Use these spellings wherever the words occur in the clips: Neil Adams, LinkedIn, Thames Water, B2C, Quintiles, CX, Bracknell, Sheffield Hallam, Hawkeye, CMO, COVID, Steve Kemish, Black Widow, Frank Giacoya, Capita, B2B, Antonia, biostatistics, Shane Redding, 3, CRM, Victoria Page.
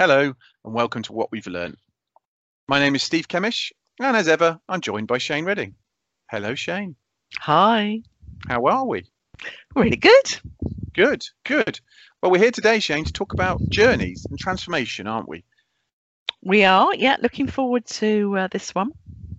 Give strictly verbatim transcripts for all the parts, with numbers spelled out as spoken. Hello and welcome to What We've Learned. My name is Steve Kemish and as ever I'm joined by Shane Redding. Hello Shane. Hi. How are we? Really good. Good, good. Well, we're here today, Shane, to talk about journeys and transformation, aren't we? We are, yeah. Looking forward to uh, this one.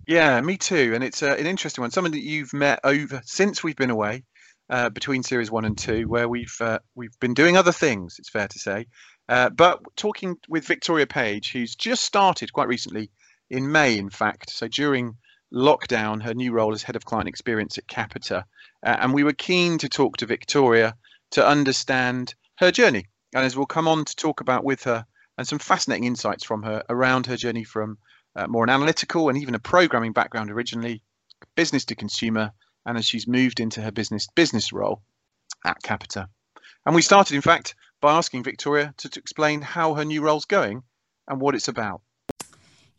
Yeah, me too. And it's uh, an interesting one. Someone that you've met over since we've been away uh, between series one and two, where we've uh, we've been doing other things, it's fair to say. Uh, but talking with Victoria Page, who's just started quite recently in May, in fact. So during lockdown, her new role as Head of Client Experience at Capita. Uh, and we were keen to talk to Victoria to understand her journey. And as we'll come on to talk about with her, and some fascinating insights from her around her journey from uh, more an analytical and even a programming background originally, business to consumer, and as she's moved into her business business role at Capita. And we started, in fact, by asking Victoria to, to explain how her new role's going and what it's about.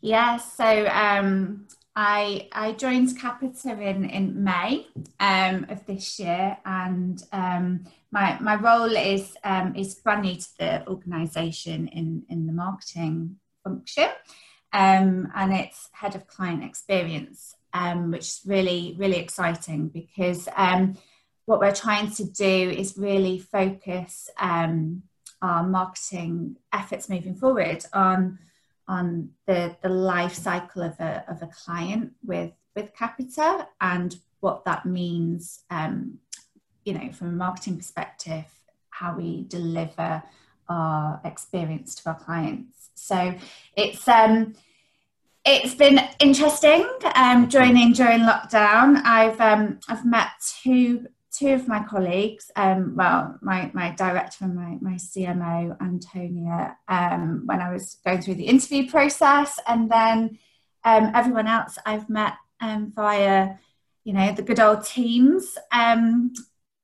Yes, yeah, so um, I, I joined Capita in, in May um, of this year, and um, my, my role is, um, is brand new to the organisation in, in the marketing function, um, and it's Head of Client Experience, um, which is really, really exciting because um, what we're trying to do is really focus um, our marketing efforts moving forward on on the, the life cycle of a, of a client with, with Capita and what that means, um, you know, from a marketing perspective, how we deliver our experience to our clients. So it's um, it's been interesting um, joining during lockdown. I've um, I've met two two of my colleagues, um, well, my, my director and my, my C M O, Antonia, um, when I was going through the interview process, and then um, everyone else I've met um, via, you know, the good old Teams um,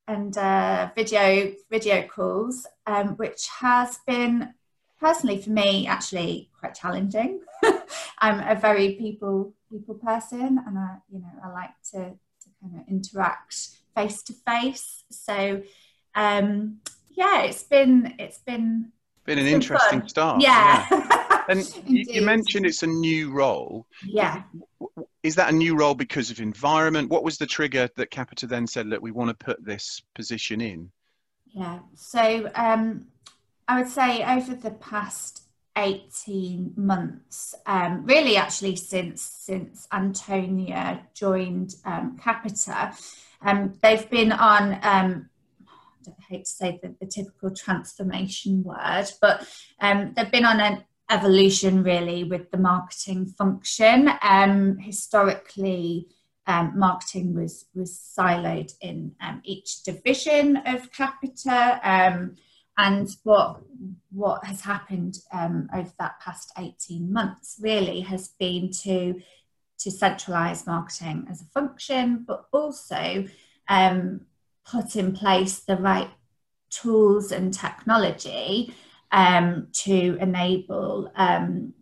and uh, video video calls, um, which has been, personally for me, actually quite challenging. I'm a very people people person, and I, you know, I like to, to kind of interact face to face. So um yeah, it's been it's been been an been interesting fun. start. Yeah, yeah. And you, you mentioned it's a new role. Yeah. Is that a new role because of environment? What was the trigger that Capita then said, look, we want to put this position in? Yeah, so um I would say over the past eighteen months, um, really actually since since Antonia joined um, Capita, um, they've been on, um, I hate to say the, the typical transformation word, but um, they've been on an evolution really with the marketing function. Um, historically, um, marketing was, was siloed in um, each division of Capita, um, and what what has happened um, over that past eighteen months really has been to to centralise marketing as a function, but also um, put in place the right tools and technology um, to enable um,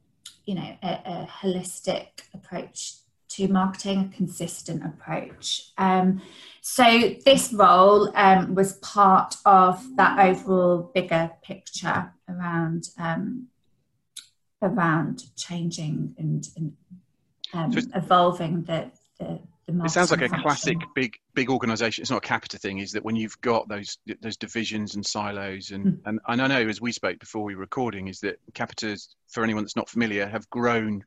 you know a, a holistic approach to marketing, a consistent approach. Um, so this role um, was part of that overall bigger picture around um, around changing and, and um, so evolving the, the, the marketing. It sounds like a function. Classic big big organisation. It's not a Capita thing, is that when you've got those those divisions and silos and, mm. and, and I know as we spoke before we were recording is that Capita's, for anyone that's not familiar, have grown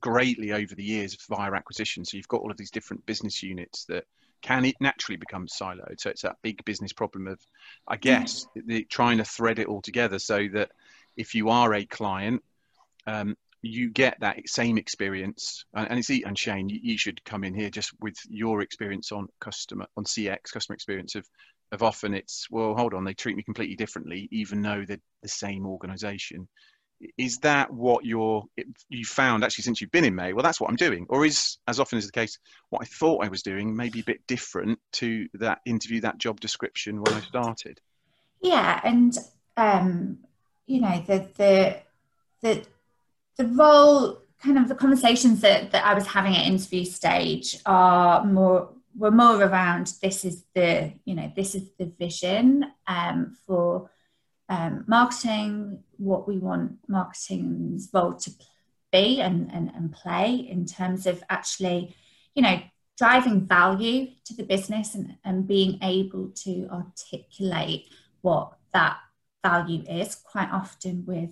greatly over the years via acquisition. So you've got all of these different business units that can naturally become siloed. So it's that big business problem of, I guess, mm. the, trying to thread it all together so that if you are a client, um, you get that same experience. And, and it's and Shane, you, you should come in here just with your experience on customer, on C X, customer experience of, of often it's, well, hold on, they treat me completely differently, even though they're the same organisation. Is that what you're, you found actually since you've been in May? Well, that's what I'm doing. Or is, as often is the case, what I thought I was doing maybe a bit different to that interview, that job description when I started? Yeah, and, um, you know, the, the, the, the role, kind of the conversations that, that I was having at interview stage are more, were more around this is the, you know, this is the vision um, for um, marketing, what we want marketing's role to be and, and, and play in terms of actually, you know, driving value to the business and, and being able to articulate what that value is. Quite often with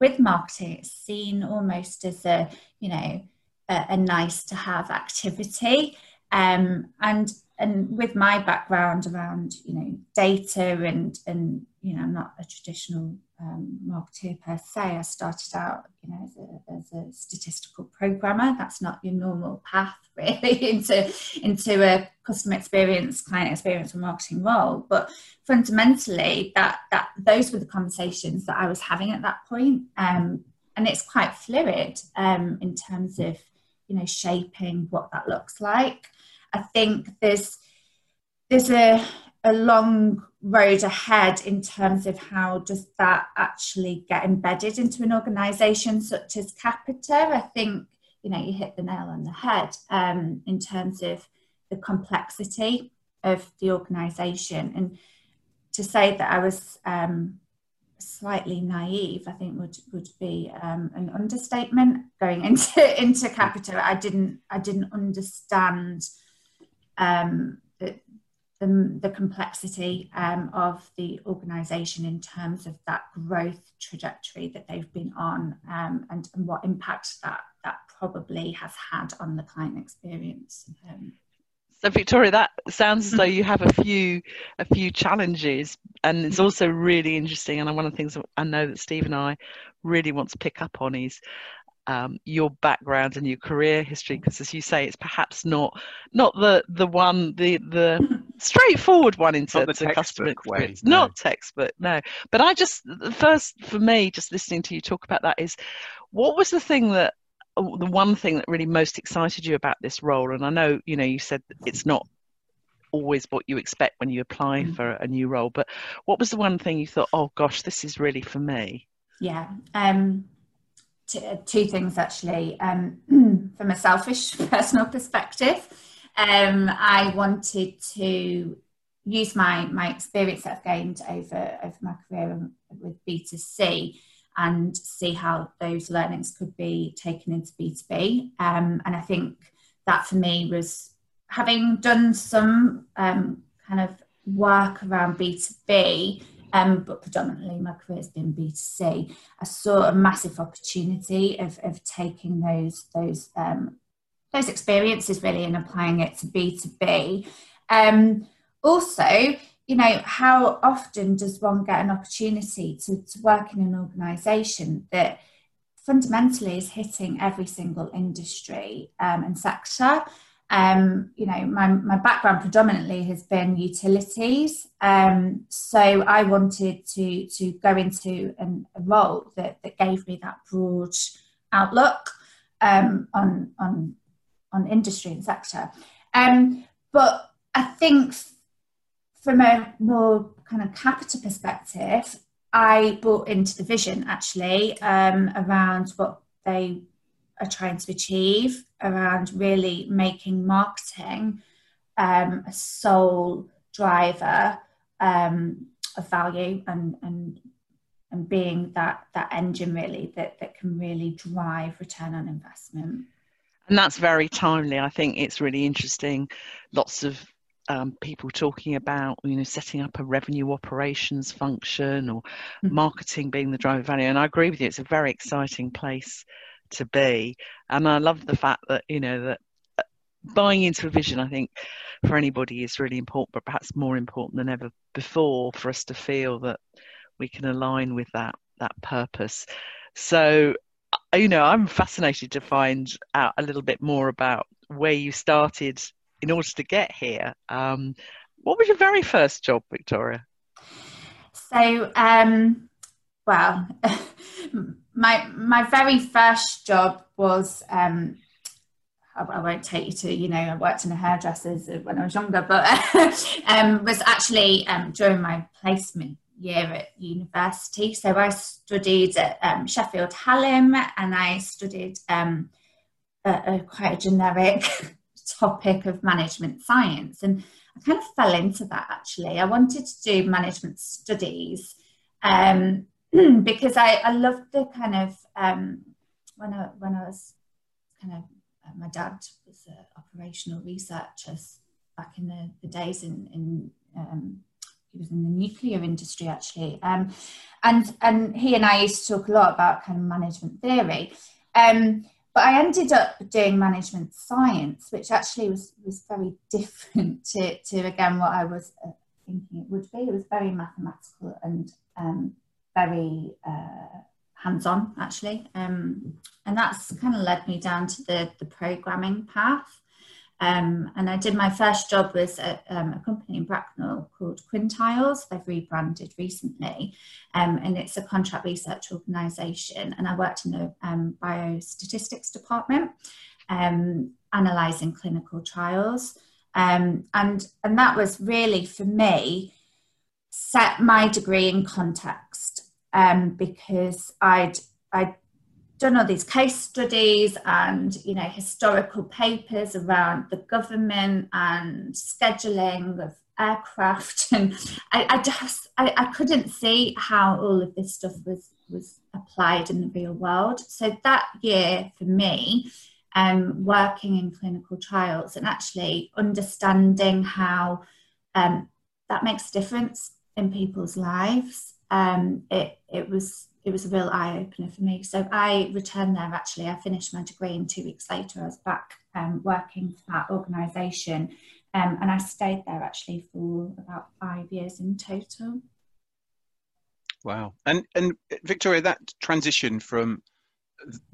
with marketing, it's seen almost as a, you know, a, a nice to have activity. Um, and and with my background around, you know, data and, and you know, I'm not a traditional um, marketer per se. I started out, you know, as a, as a statistical programmer. That's not your normal path really into, into a customer experience, client experience or marketing role. But fundamentally, that, that those were the conversations that I was having at that point. Um, and it's quite fluid um, in terms of, you know, shaping what that looks like. I think there's there's a, a long road ahead in terms of how does that actually get embedded into an organisation such as Capita. I think, you know, you hit the nail on the head um, in terms of the complexity of the organisation. And to say that I was um, slightly naive, I think would would be um, an understatement. Going into into Capita, I didn't I didn't understand um, the, the the complexity um, of the organisation in terms of that growth trajectory that they've been on, um, and, and what impact that that probably has had on the client experience. Um, So Victoria, that sounds as though you have a few a few challenges, and it's also really interesting. And one of the things I know that Steve and I really want to pick up on is um, your background and your career history, because as you say, it's perhaps not not the the one the the straightforward one in terms of customer experience. No. Not textbook, no. But I just first for me, just listening to you talk about that is, what was the thing that. The one thing that really most excited you about this role? And I know, you know, you said it's not always what you expect when you apply for a new role, but what was the one thing you thought, oh gosh, this is really for me? Yeah, um, t- two things actually. Um, from a selfish personal perspective, um, I wanted to use my my experience that I've gained over over my career with B two C. And see how those learnings could be taken into B two B. Um, and I think that for me was, having done some um, kind of work around B two B, um, but predominantly my career has been B two C, I saw a massive opportunity of, of taking those, those, um, those experiences really and applying it to B two B. Um, also, you know, how often does one get an opportunity to, to work in an organisation that fundamentally is hitting every single industry um, and sector? Um, you know, my, my background predominantly has been utilities. Um, so I wanted to, to go into an, a role that, that gave me that broad outlook um, on, on, on industry and sector. Um, but I think... From a more kind of Capita perspective, I bought into the vision actually um, around what they are trying to achieve, around really making marketing um, a sole driver um, of value and and and being that that engine really that that can really drive return on investment. And that's very timely. I think it's really interesting. Lots of Um, people talking about, you know, setting up a revenue operations function or mm-hmm. marketing being the driver of value. And I agree with you, it's a very exciting place to be. And I love the fact that, you know, that buying into a vision, I think, for anybody is really important, but perhaps more important than ever before for us to feel that we can align with that, that purpose. So, you know, I'm fascinated to find out a little bit more about where you started in order to get here. Um, what was your very first job, Victoria? So, um, well, my my very first job was, um, I, I won't take you to, you know, I worked in a hairdresser's when I was younger, but um, was actually um, during my placement year at university. So I studied at um, Sheffield Hallam, and I studied um, a, a quite a generic topic of management science, and I kind of fell into that actually. I wanted to do management studies um, because I, I loved the kind of, um, when I when I was kind of, uh, my dad was an operational researcher back in the, the days in, in um, he was in the nuclear industry actually, um, and, and he and I used to talk a lot about kind of management theory. Um, But I ended up doing management science, which actually was, was very different to, to, again, what I was thinking it would be. It was very mathematical and um, very uh, hands-on, actually. Um, and that's kind of led me down to the, the programming path. Um, and I did my first job was at um, a company in Bracknell called Quintiles. They've rebranded recently, um, and it's a contract research organisation. And I worked in the um, biostatistics department, um, analysing clinical trials. Um, and, and that was really, for me, set my degree in context, um, because I'd, I'd done all these case studies and, you know, historical papers around the government and scheduling of aircraft, and I, I just I, I couldn't see how all of this stuff was was applied in the real world. So that year for me, um, working in clinical trials and actually understanding how um, that makes a difference in people's lives, um, it it was. It was a real eye-opener for me. So I returned there, actually. I finished my degree, and two weeks later I was back um, working for that organisation, um, and I stayed there actually for about five years in total. Wow. And and Victoria, that transition from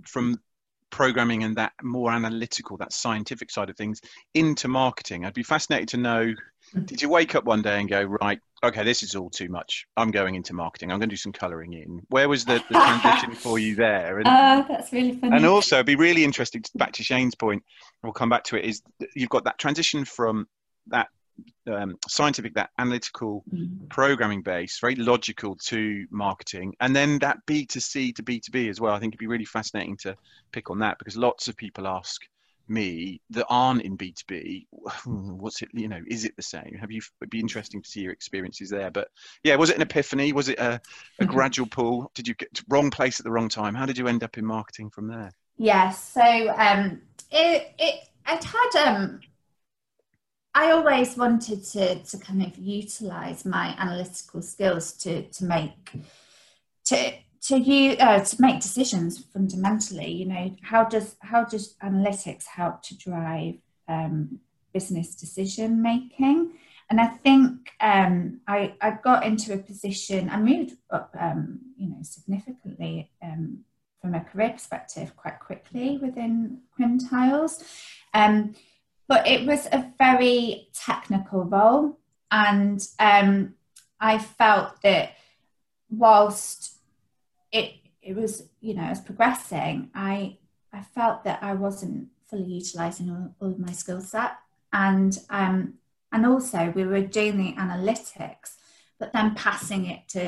from programming and that more analytical, that scientific side of things into marketing, I'd be fascinated to know, did you wake up one day and go, right, okay, this is all too much, I'm going into marketing, I'm going to do some colouring in? Where was the, the transition for you there? And, oh, that's really funny. And also, it'd be really interesting, back to Shane's point, we'll come back to it, is you've got that transition from that um, scientific, that analytical mm. programming base, very logical, to marketing, and then that B to C to B to B as well. I think it'd be really fascinating to pick on that, because lots of people ask me that aren't in B to B, what's it, you know, is it the same? Have you, it'd be interesting to see your experiences there. But yeah, was it an epiphany? Was it a, a gradual pull? Did you get to wrong place at the wrong time? How did you end up in marketing from there? Yes, yeah, so um it it I'd had um I always wanted to to kind of utilize my analytical skills to to make to To you uh, to make decisions fundamentally. You know, how does how does analytics help to drive um, business decision making? And I think um, I I got into a position. I moved up, um, you know, significantly um, from a career perspective quite quickly within Quintiles, um, but it was a very technical role, and um, I felt that whilst It, it was, you know, I was progressing, I I felt that I wasn't fully utilising all, all of my skill set, and um and also we were doing the analytics, but then passing it to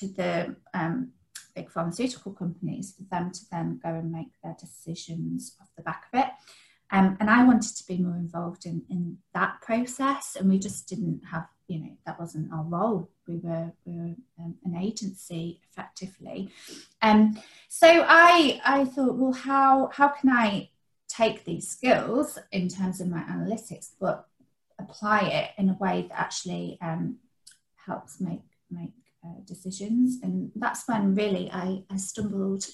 to the um, big pharmaceutical companies for them to then go and make their decisions off the back of it. Um, and I wanted to be more involved in, in that process, and we just didn't have, you know, that wasn't our role. We were, we were um, an agency, effectively. Um, so I, I thought, well, how, how can I take these skills in terms of my analytics, but apply it in a way that actually um, helps make, make uh, decisions? And that's when really I, I stumbled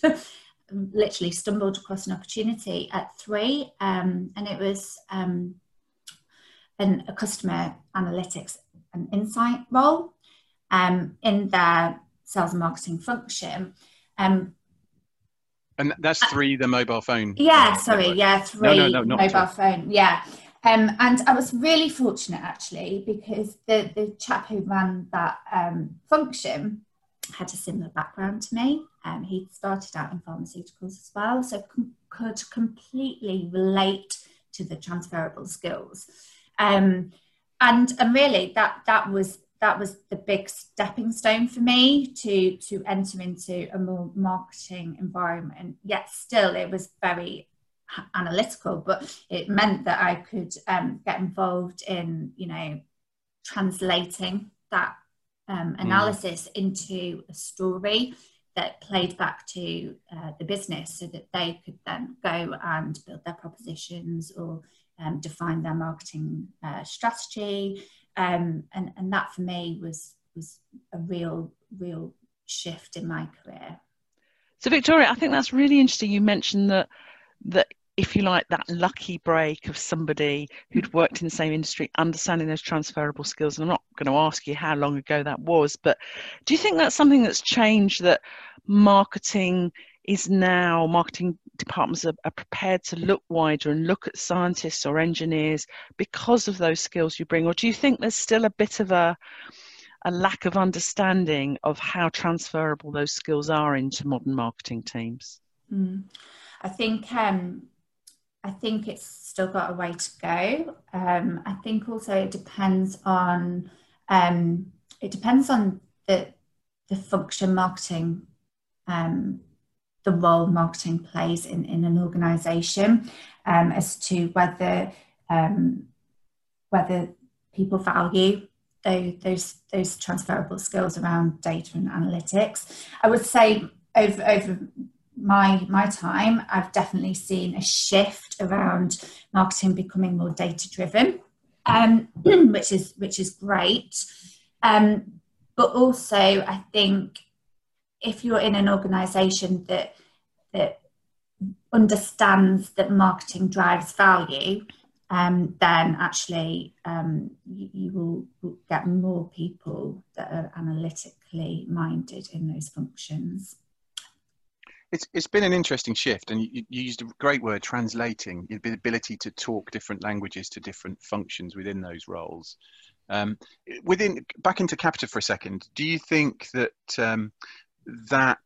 literally stumbled across an opportunity at three, um, and it was um, an, a customer analytics and insight role um, in their sales and marketing function. Um, and that's three, the mobile phone. Yeah, sorry, network. yeah, three, no, no, no, mobile three. phone, yeah. Um, and I was really fortunate, actually, because the, the chap who ran that um, function had a similar background to me. Um, he started out in pharmaceuticals as well, so com- could completely relate to the transferable skills, um, and and really that that was that was the big stepping stone for me to to enter into a more marketing environment. Yet still, it was very analytical, but it meant that I could um, get involved in, you know, translating that um, analysis mm. into a story that played back to uh, the business, so that they could then go and build their propositions or um, define their marketing uh, strategy. Um, and, and that for me was was a real, real shift in my career. So Victoria, I think that's really interesting. You mentioned that, that if you like, that lucky break of somebody who'd worked in the same industry, understanding those transferable skills. And I'm not going to ask you how long ago that was, but do you think that's something that's changed, that marketing is now, marketing departments are, are prepared to look wider and look at scientists or engineers because of those skills you bring? Or do you think there's still a bit of a, a lack of understanding of how transferable those skills are into modern marketing teams? Mm. I think... Um... I think it's still got a way to go. Um, I think also it depends on um, it depends on the the function marketing, um, the role marketing plays in, in an organisation, um, as to whether um, whether people value those, those those transferable skills around data and analytics. I would say over over. my my time, I've definitely seen a shift around marketing becoming more data driven, um, which is which is great. Um, but also, I think if you're in an organisation that that understands that marketing drives value, um, then actually um, you, you will, will get more people that are analytically minded in those functions. It's, it's been an interesting shift, and you, you used a great word, translating, the ability to talk different languages to different functions within those roles. Um, within, back into Capita for a second, do you think that um, that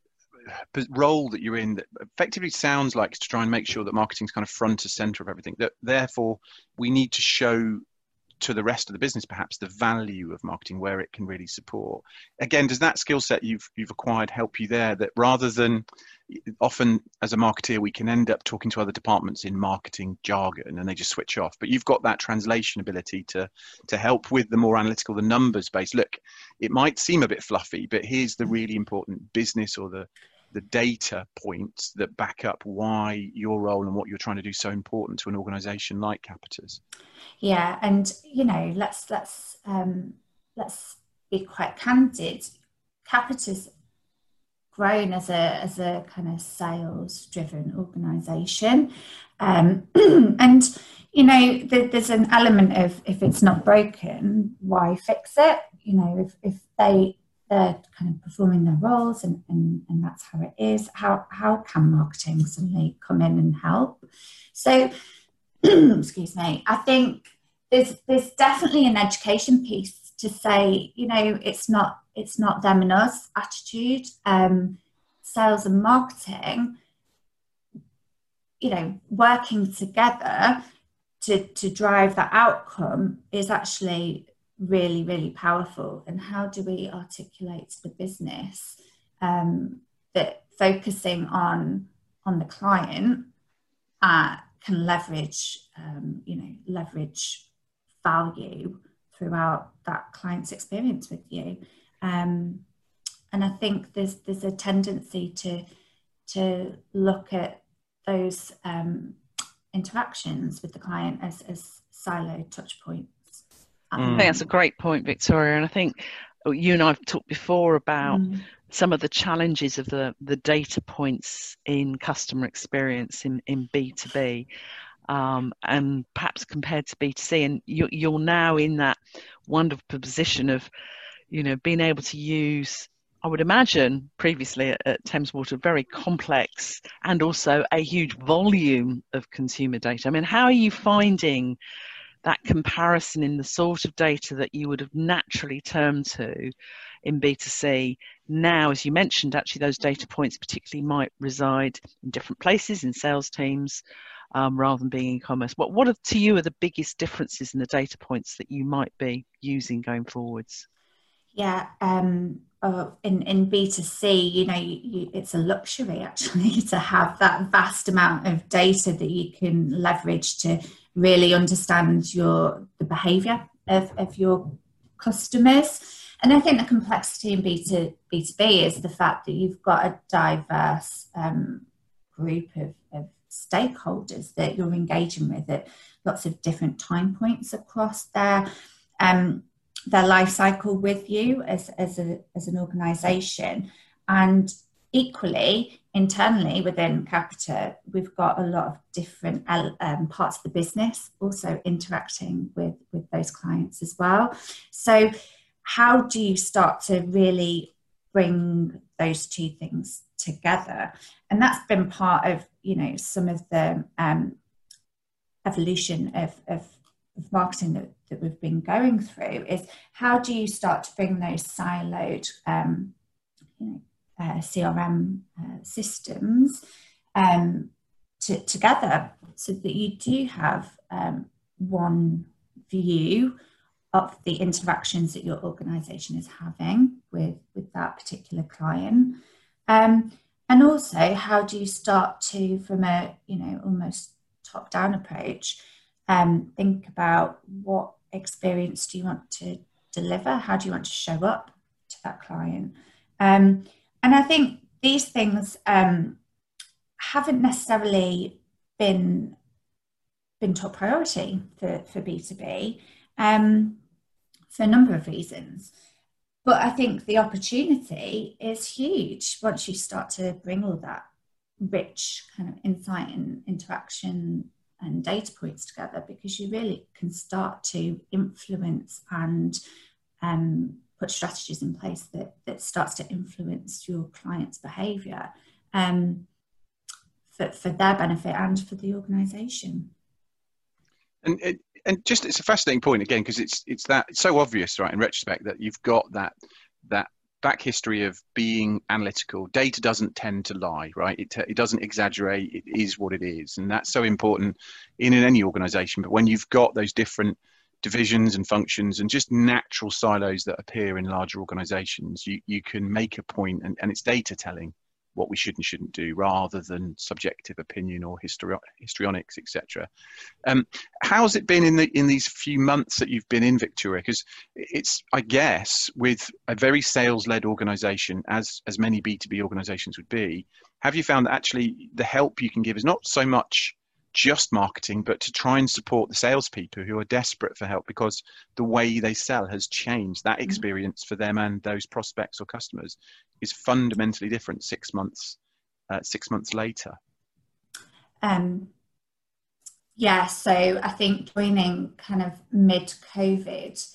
role that you're in, that effectively sounds like to try and make sure that marketing's kind of front to centre of everything, that therefore we need to show to the rest of the business perhaps the value of marketing, where it can really support? Again, does that skill set you've you've acquired help you there, that rather than often as a marketeer we can end up talking to other departments in marketing jargon and they just switch off, but you've got that translation ability to to help with the more analytical, the numbers based look? It might seem a bit fluffy, but here's the really important business or the the data points that back up why your role and what you're trying to do is so important to an organisation like Capita's. Yeah, and you know, let's let's um, let's be quite candid. Capita's grown as a as a kind of sales-driven organisation, um, and you know, th there's an element of, if it's not broken, why fix it? You know, if if they they're kind of performing their roles and, and, and that's how it is, how, how can marketing suddenly come in and help? So, excuse me, I think there's, there's definitely an education piece to say, you know, it's not, it's not them and us attitude. Um, sales and marketing, you know, working together to, to drive that outcome is actually really, really powerful. And how do we articulate to the business um, that focusing on on the client uh, can leverage, um, you know, leverage value throughout that client's experience with you? Um, and I think there's there's a tendency to to look at those um, interactions with the client as as siloed touch points. I think that's a great point, Victoria, and I think you and I have talked before about mm. some of the challenges of the, the data points in customer experience in, in B two B, um, and perhaps compared to B two C, and you, you're now in that wonderful position of, you know, being able to use, I would imagine previously at, at Thames Water, very complex and also a huge volume of consumer data. I mean, how are you finding that comparison in the sort of data that you would have naturally turned to in B two C now? As you mentioned, actually those data points particularly might reside in different places in sales teams, um, rather than being in commerce. What, what are, to you, are the biggest differences in the data points that you might be using going forwards? Yeah, um, uh, in, in B two C, you know, you, you, it's a luxury actually to have that vast amount of data that you can leverage to really understand your the behaviour of, of your customers, And I think the complexity in B two B is the fact that you've got a diverse um, group of, of stakeholders that you're engaging with at lots of different time points across their um, their life cycle with you as as a as an organisation, and equally internally within Capita, we've got a lot of different um, parts of the business also interacting with with those clients as well. So how do you start to really bring those two things together? And that's been part of, you know, some of the um, evolution of, of, of marketing that, that we've been going through, is how do you start to bring those siloed um, you know, uh, C R M uh, systems um, to, together so that you do have um, one view of the interactions that your organisation is having with, with that particular client. Um, and also, how do you start to, from a, you know, almost top-down approach, um, think about what experience do you want to deliver? How do you want to show up to that client? Um, and I think these things um, haven't necessarily been, been top priority for, for B two B. Um, for a number of reasons, but I think the opportunity is huge once you start to bring all that rich kind of insight and interaction and data points together, because you really can start to influence and um, put strategies in place that, that starts to influence your client's behaviour um, for, for their benefit and for the organisation. And it, and just, it's a fascinating point again, because it's it's that it's so obvious, right, in retrospect, that you've got that that back history of being analytical. Data doesn't tend to lie, right? It it doesn't exaggerate. It is what it is, and that's so important in, in any organisation. But when you've got those different divisions and functions and just natural silos that appear in larger organisations, you you can make a point, and, and it's data telling what we should and shouldn't do, rather than subjective opinion or histrionics, histrionics, et cetera. Um, how's it been in the in these few months that you've been in, Victoria? Because it's, I guess, with a very sales-led organisation, as as many B two B organisations would be, have you found that actually the help you can give is not so much just marketing, but to try and support the salespeople who are desperate for help because the way they sell has changed? That experience for them and those prospects or customers is fundamentally different six months uh, six months later. Um, yeah, so I think joining kind of mid-COVID,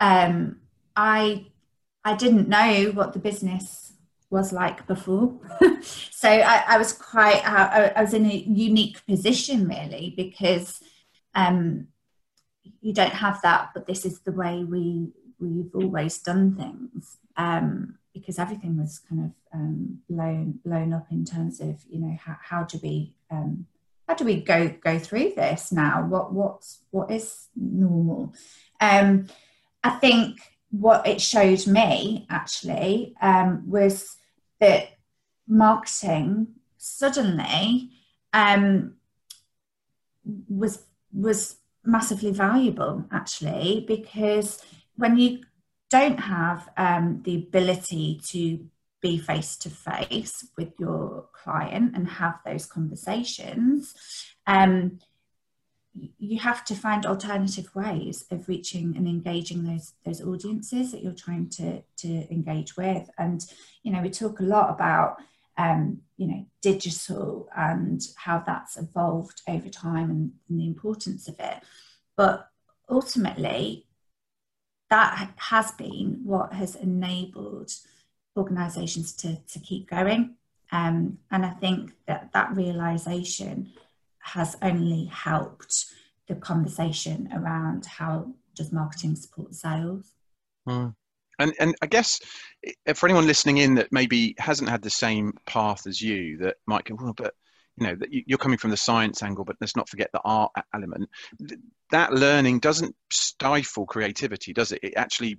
um, I I didn't know what the business was like before. So I, I was quite, I, I was in a unique position really, because um, you don't have that, but this is the way we, we've always done things. Um, because everything was kind of um, blown blown up in terms of, you know, how, how do we um, how do we go go through this now? What what's what is normal? Um, I think what it showed me actually um, was that marketing suddenly um, was was massively valuable actually, because when you don't have um, the ability to be face to face with your client and have those conversations, um, you have to find alternative ways of reaching and engaging those those audiences that you're trying to to engage with. And you know, we talk a lot about um, you know, digital and how that's evolved over time and, and the importance of it, but ultimately, that has been what has enabled organisations to, to keep going. Um, and I think that that realisation has only helped the conversation around how does marketing support sales. Mm. And, and I guess for anyone listening in that maybe hasn't had the same path as you, that might go, well, but you know, that you're coming from the science angle, but let's not forget the art element. That learning doesn't stifle creativity, does it? It actually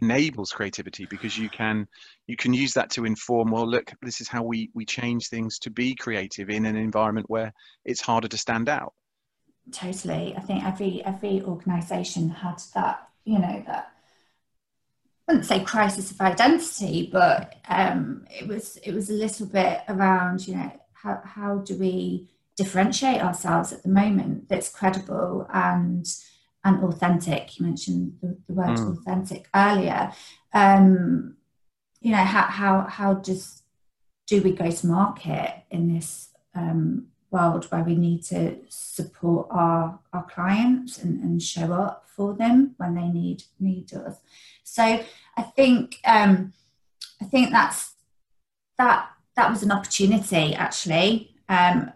enables creativity, because you can you can use that to inform, well, look, this is how we we change things to be creative in an environment where it's harder to stand out. Totally. I think every every organisation had that, you know, that I wouldn't say crisis of identity, but um, it was it was a little bit around, you know, how how do we differentiate ourselves at the moment that's credible and and authentic? You mentioned the, the word mm. authentic earlier. Um, you know, how how how does do we go to market in this um, world where we need to support our our clients and, and show up for them when they need need us? So I think um, I think that's that that was an opportunity actually um,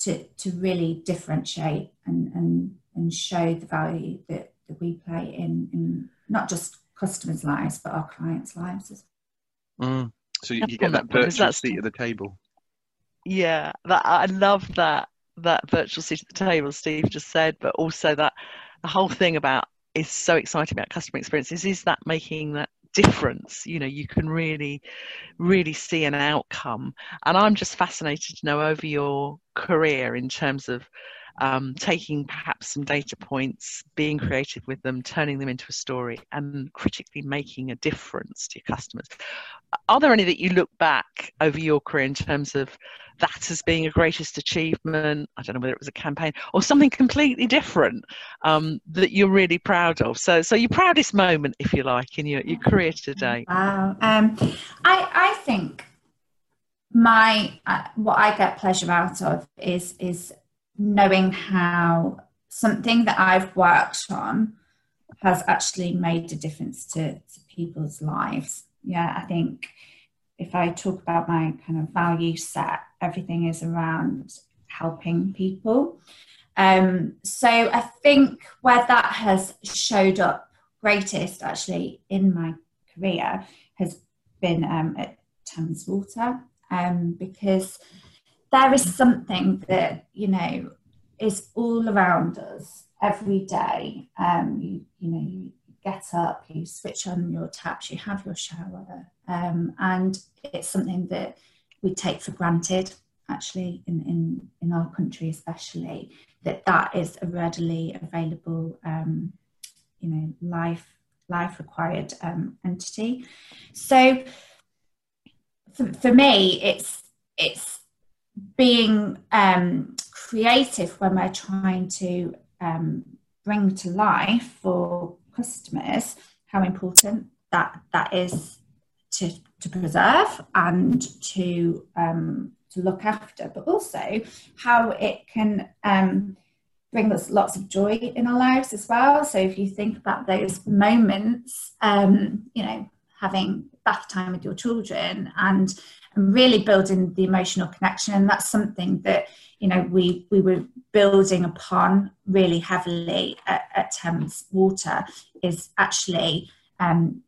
to to really differentiate and and, and show the value that, that we play in, in not just customers' lives but our clients' lives as well. Mm. So you, you get that virtual seat at the table. Yeah, that, I love that that virtual seat at the table Steve just said, but also that the whole thing about is so exciting about customer experiences is that making that difference. You know, you can really, really see an outcome. And I'm just fascinated to know over your career in terms of um, taking perhaps some data points, being creative with them, turning them into a story and critically making a difference to your customers. Are there any that you look back over your career in terms of that as being a greatest achievement? I don't know whether it was a campaign or something completely different um, that you're really proud of. So, so your proudest moment, if you like, in your, your career today. Wow. Um, I, I think my, uh, what I get pleasure out of is, is knowing how something that I've worked on has actually made a difference to, to people's lives. Yeah, I think if I talk about my kind of value set, everything is around helping people. Um, so I think where that has showed up greatest actually in my career has been um, at Thames Water, um, because there is something that, you know, is all around us every day. Um, you, you know, you get up, you switch on your taps, you have your shower, um, and it's something that we take for granted, actually, in, in, in our country especially, that that is a readily available, um, you know, life, life required um, entity. So for, for me, it's, it's being um, creative when we're trying to um, bring to life for customers how important that that is to, to preserve and to um, to look after, but also how it can um, bring us lots of joy in our lives as well. So if you think about those moments, um, you know, having bath time with your children and, and really building the emotional connection, and that's something that, you know, we we were building upon really heavily at, at Thames Water, is actually um,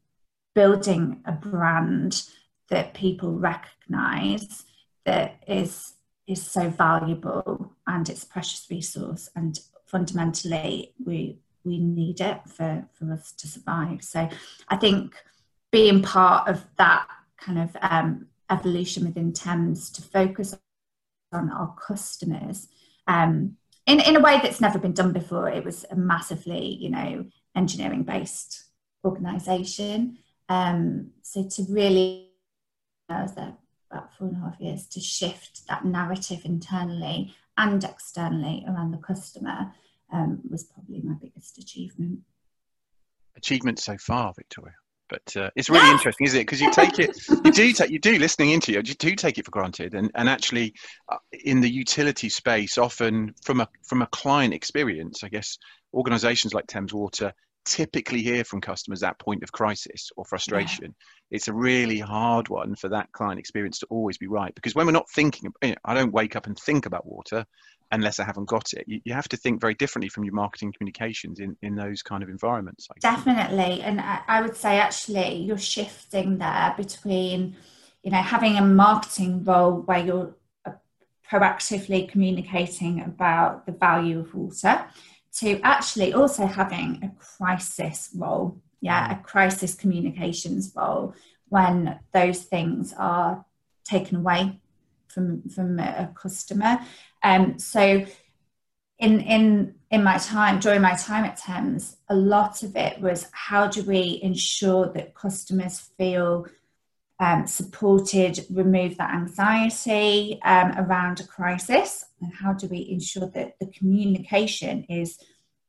building a brand that people recognise that is is so valuable and it's a precious resource, and fundamentally we we need it for, for us to survive. So I think being part of that kind of um, evolution within Thames to focus on our customers um, in, in a way that's never been done before. It was a massively, you know, engineering-based organisation. Um, so to really, I was there about four and a half years, to shift that narrative internally and externally around the customer um, was probably my biggest achievement. Achievement so far, Victoria. But uh, it's really interesting, isn't it? Because you take it, you do take, you do listening into you, you do take it for granted, and and actually, uh, in the utility space, often from a from a client experience, I guess organisations like Thames Water typically hear from customers at point of crisis or frustration. Yeah. It's a really hard one for that client experience to always be right, because when we're not thinking, you know, I don't wake up and think about water unless I haven't got it. You, you have to think very differently from your marketing communications in, in those kind of environments. Definitely. And I, I would say actually you're shifting there between, you know, having a marketing role where you're proactively communicating about the value of water, to actually also having a crisis role, yeah, a crisis communications role, when those things are taken away from from a customer. Um, so in in in my time, during my time at Thames, a lot of it was how do we ensure that customers feel um, supported, remove that anxiety um, around a crisis, and how do we ensure that the communication is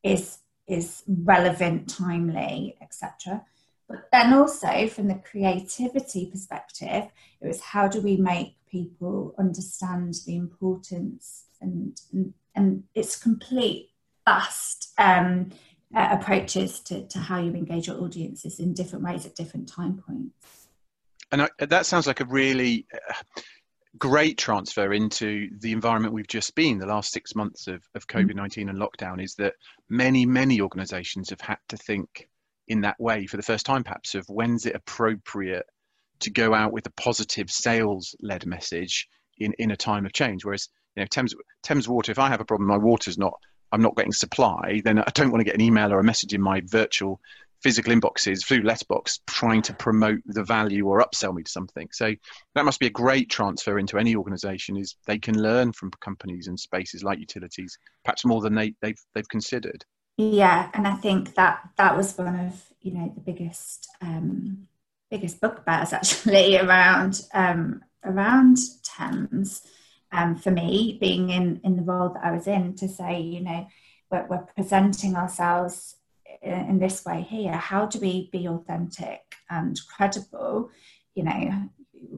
is is relevant, timely, et cetera. But then also from the creativity perspective, it was how do we make people understand the importance and and, and its complete vast um, uh, approaches to, to how you engage your audiences in different ways at different time points. And I, that sounds like a really uh, great transfer into the environment we've just been, the last six months of, of COVID nineteen and lockdown, is that many, many organisations have had to think in that way for the first time, perhaps, of when's it appropriate to go out with a positive sales-led message in, in a time of change. Whereas, you know, Thames, Thames Water, if I have a problem, my water's not, I'm not getting supply, then I don't want to get an email or a message in my virtual physical inboxes through letterbox trying to promote the value or upsell me to something. So that must be a great transfer into any organisation, is they can learn from companies and spaces like utilities, perhaps more than they, they've, they've considered. Yeah, and I think that that was one of, you know, the biggest um, biggest bugbears actually around um, around Thames um, for me, being in, in the role that I was in, to say, you know, we're, we're presenting ourselves in, in this way here. How do we be authentic and credible? You know,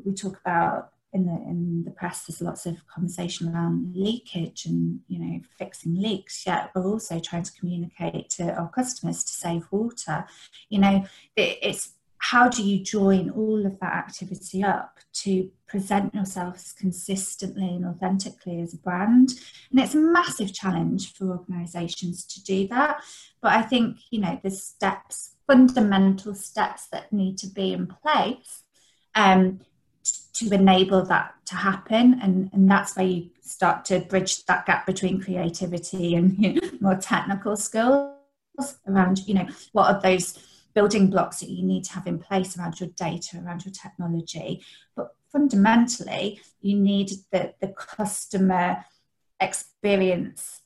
we talk about in the in the press, there's lots of conversation around leakage and, you know, fixing leaks, yet we're also trying to communicate to our customers to save water. You know, it, it's how do you join all of that activity up to present yourselves consistently and authentically as a brand? And it's a massive challenge for organisations to do that. But I think, you know, there's steps, fundamental steps that need to be in place Um, to enable that to happen, and, and that's where you start to bridge that gap between creativity and, you know, more technical skills around, you know, what are those building blocks that you need to have in place around your data, around your technology. But fundamentally, you need the, the customer experience,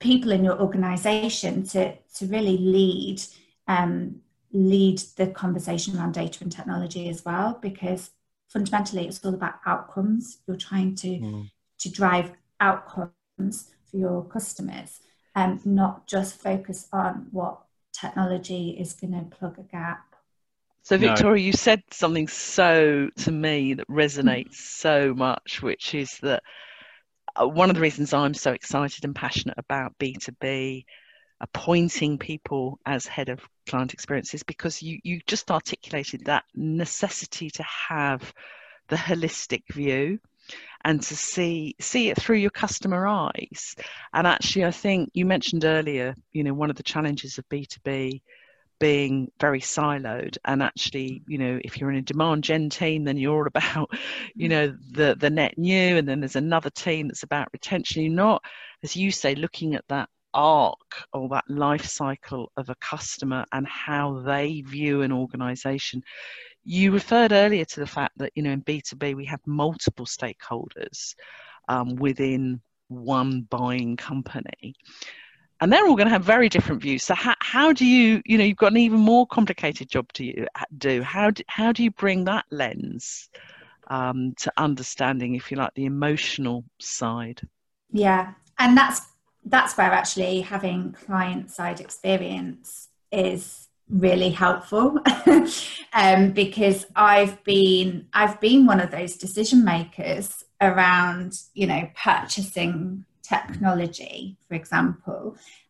people in your organisation to, to really lead um, lead the conversation around data and technology as well, because fundamentally, it's all about outcomes. You're trying to mm. to drive outcomes for your customers, and not just focus on what technology is going to plug a gap. So, Victoria, no. you said something so to me that resonates so much, which is that one of the reasons I'm so excited and passionate about B two B appointing people as head of client experiences, because you you just articulated that necessity to have the holistic view and to see see it through your customer eyes. And actually, I think you mentioned earlier, you know, one of the challenges of B two B being very siloed, and actually, you know, if you're in a demand gen team, then you're all about, you know, the the net new, and then there's another team that's about retention. You're not, as you say, looking at that arc or that life cycle of a customer and how they view an organization. You referred earlier to the fact that, you know, in B two B we have multiple stakeholders um, within one buying company, and they're all going to have very different views. So how, how do you, you know, you've got an even more complicated job to you do how do, how do you bring that lens um, to understanding, if you like, the emotional side? Yeah, and that's That's where actually having client-side experience is really helpful, um, because I've been I've been one of those decision makers around, you know, purchasing technology, for example,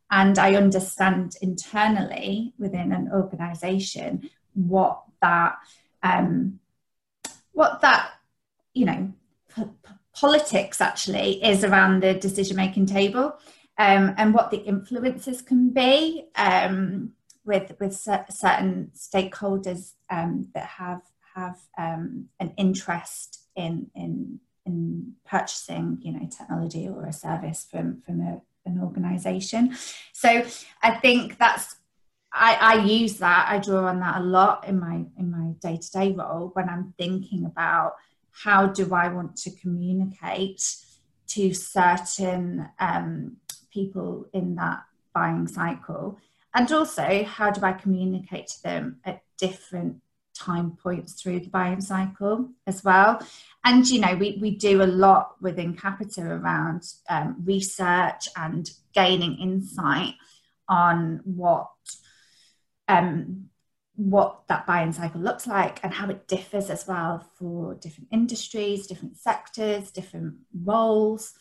and I understand internally within an organisation what that um, what that you know p- p- politics actually is around the decision-making table. Um, and what the influences can be um, with with cer- certain stakeholders um, that have have um, an interest in in in purchasing, you know, technology or a service from from a, an organisation. So I think that's I, I use that I draw on that a lot in my in my day-to-day role when I'm thinking about how do I want to communicate to certain um, people in that buying cycle? And also, how do I communicate to them at different time points through the buying cycle as well? And, you know, we, we do a lot within Capita around um, research and gaining insight on what um, what that buying cycle looks like and how it differs as well for different industries, different sectors, different roles.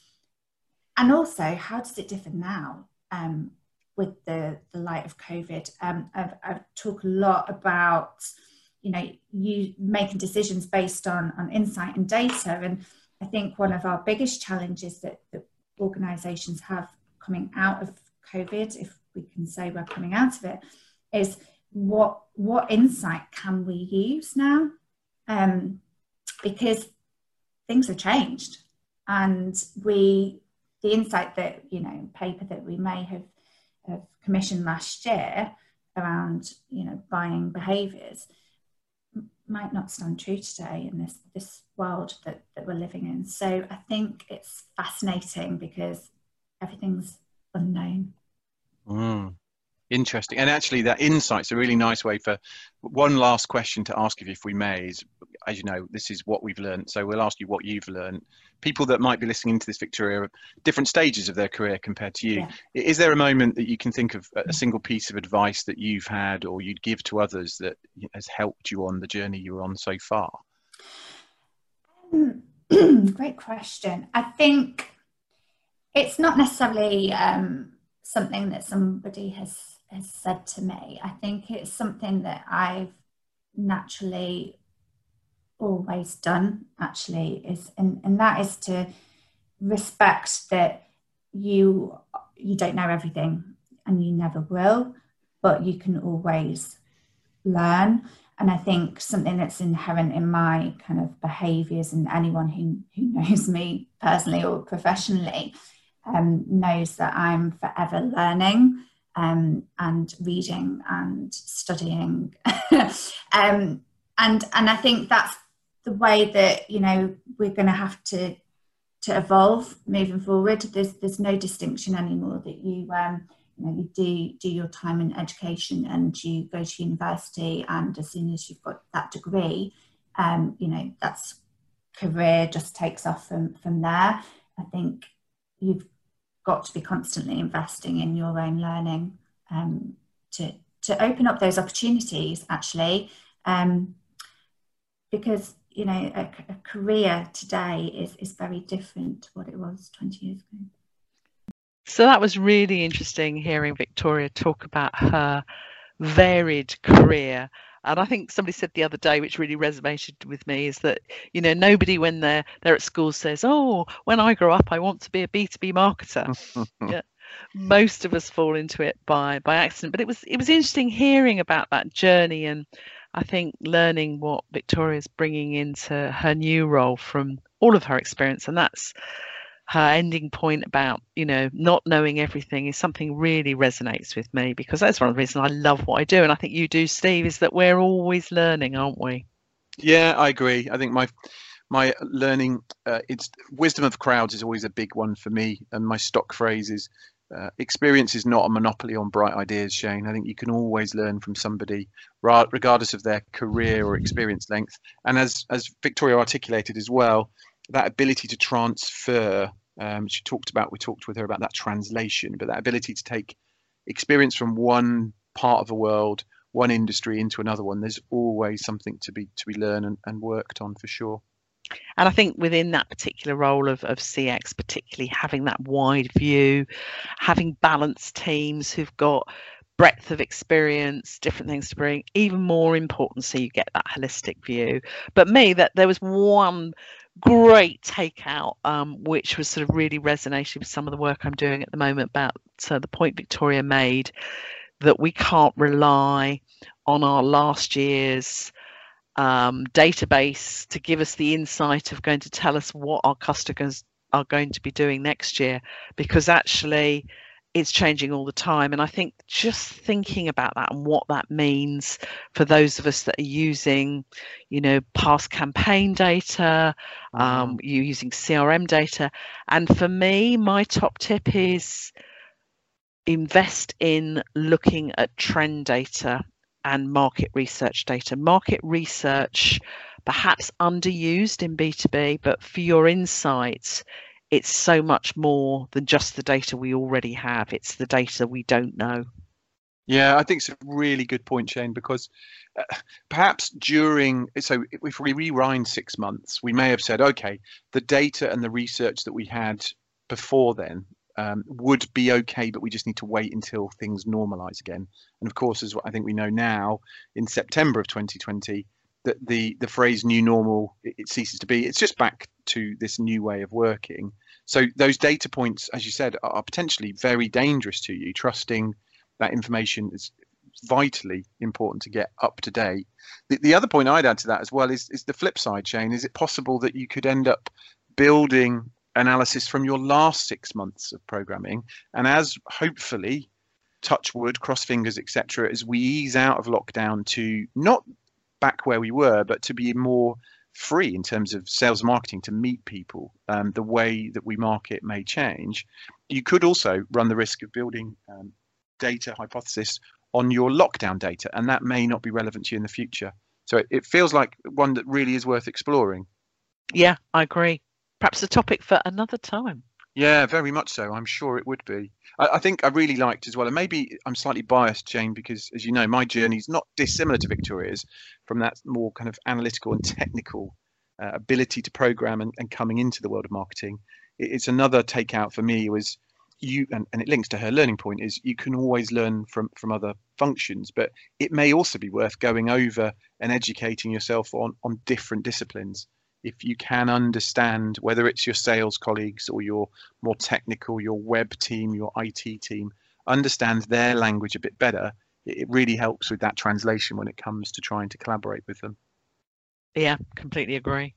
And also, how does it differ now um, with the, the light of COVID? Um, I've, I've talked a lot about, you know, you making decisions based on, on insight and data. And I think one of our biggest challenges that, that organisations have coming out of COVID, if we can say we're coming out of it, is what what insight can we use now? Um, because things have changed, and we the insight that, you know, paper that we may have, have commissioned last year around, you know, buying behaviours might not stand true today in this this world that, that we're living in. So I think it's fascinating because everything's unknown. Mm. Interesting. And actually that insight's a really nice way for one last question to ask you, if we may, is, as you know, this is what we've learned. So we'll ask you what you've learned. People that might be listening to this, Victoria, different stages of their career compared to you. Yeah. Is there a moment that you can think of, a single piece of advice that you've had or you'd give to others that has helped you on the journey you're on so far? Um, great question. I think it's not necessarily um, something that somebody has has said to me. I think it's something that I've naturally always done, actually, is and, and that is to respect that you you don't know everything and you never will, but you can always learn. And I think something that's inherent in my kind of behaviours, and anyone who, who knows me personally or professionally um, knows that I'm forever learning. Um, and reading and studying, um, and and I think that's the way that, you know, we're going to have to to evolve moving forward. There's there's no distinction anymore that you um, you know you do do your time in education and you go to university, and as soon as you've got that degree, um, you know, that's career just takes off from from there. I think you've got to be constantly investing in your own learning um, to to open up those opportunities, actually, um, because, you know, a, a career today is is very different to what it was twenty years ago. So that was really interesting, hearing Victoria talk about her varied career. And I think somebody said the other day, which really resonated with me, is that, you know, nobody when they're they're at school says, "Oh, when I grow up, I want to be a B two B marketer." Yeah. Most of us fall into it by by accident. But it was it was interesting hearing about that journey, and I think learning what Victoria's bringing into her new role from all of her experience, and that's her ending point about, you know, not knowing everything is something really resonates with me, because that's one of the reasons I love what I do, and I think you do, Steve, is that we're always learning, aren't we? Yeah, I agree. I think my my learning, uh, it's wisdom of crowds is always a big one for me, and my stock phrase is uh, experience is not a monopoly on bright ideas, Shane. I think you can always learn from somebody regardless of their career or experience length, and as as Victoria articulated as well, that ability to transfer, um, she talked about, we talked with her about that translation, but that ability to take experience from one part of the world, one industry into another one, there's always something to be to be learned and, and worked on, for sure. And I think within that particular role of, of C X, particularly having that wide view, having balanced teams who've got breadth of experience, different things to bring, even more important, so you get that holistic view. But me, that there was one great takeout, um, which was sort of really resonating with some of the work I'm doing at the moment about uh, the point Victoria made, that we can't rely on our last year's um, database to give us the insight of going to tell us what our customers are going to be doing next year, because actually it's changing all the time. And I think just thinking about that and what that means for those of us that are using, you know, past campaign data, um, you're using C R M data. And for me, my top tip is invest in looking at trend data and market research data. Market research, perhaps underused in B two B, but for your insights, it's so much more than just the data we already have. It's the data we don't know. Yeah, I think it's a really good point, Shane, because uh, perhaps during, so if we rewind six months, we may have said, okay, the data and the research that we had before then um, would be okay, but we just need to wait until things normalize again. And of course, as I think we know now, in September of twenty twenty, that the, the phrase new normal, it, it ceases to be, it's just back to this new way of working. So those data points, as you said, are, are potentially very dangerous to you. Trusting that information is vitally important to get up to date. The, the other point I'd add to that as well is, is the flip side, Shane. Is it possible that you could end up building analysis from your last six months of programming? And as hopefully, touch wood, cross fingers, et cetera, as we ease out of lockdown to not back where we were, but to be more free in terms of sales and marketing, to meet people, um, the way that we market may change, you could also run the risk of building um, data hypothesis on your lockdown data, and that may not be relevant to you in the future. So it, it feels like one that really is worth exploring. Yeah, I agree. Perhaps a topic for another time. Yeah, very much so. I'm sure it would be. I, I think I really liked as well, and maybe I'm slightly biased, Jane, because as you know, my journey is not dissimilar to Victoria's from that more kind of analytical and technical uh, ability to program and, and coming into the world of marketing. It, it's another takeout for me was you, and, and it links to her learning point, is you can always learn from, from other functions, but it may also be worth going over and educating yourself on, on different disciplines. If you can understand, whether it's your sales colleagues or your more technical, your web team, your I T team, understand their language a bit better, it really helps with that translation when it comes to trying to collaborate with them. Yeah, completely agree.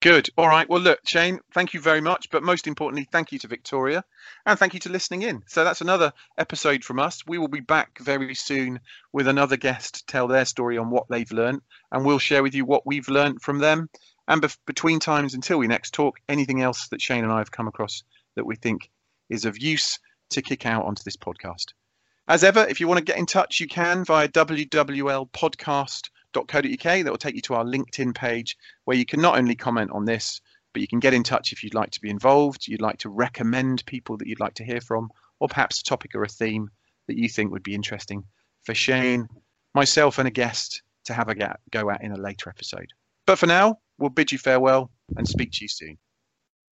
Good. All right. Well, look, Shane, thank you very much. But most importantly, thank you to Victoria and thank you to listening in. So that's another episode from us. We will be back very soon with another guest to tell their story on what they've learned. And we'll share with you what we've learned from them. And be- between times until we next talk, anything else that Shane and I have come across that we think is of use to kick out onto this podcast. As ever, if you want to get in touch, you can via w w l podcast dot co dot u k. That will take you to our LinkedIn page where you can not only comment on this, but you can get in touch if you'd like to be involved, you'd like to recommend people that you'd like to hear from, or perhaps a topic or a theme that you think would be interesting for Shane, myself and a guest to have a go at in a later episode. But for now, we'll bid you farewell and speak to you soon.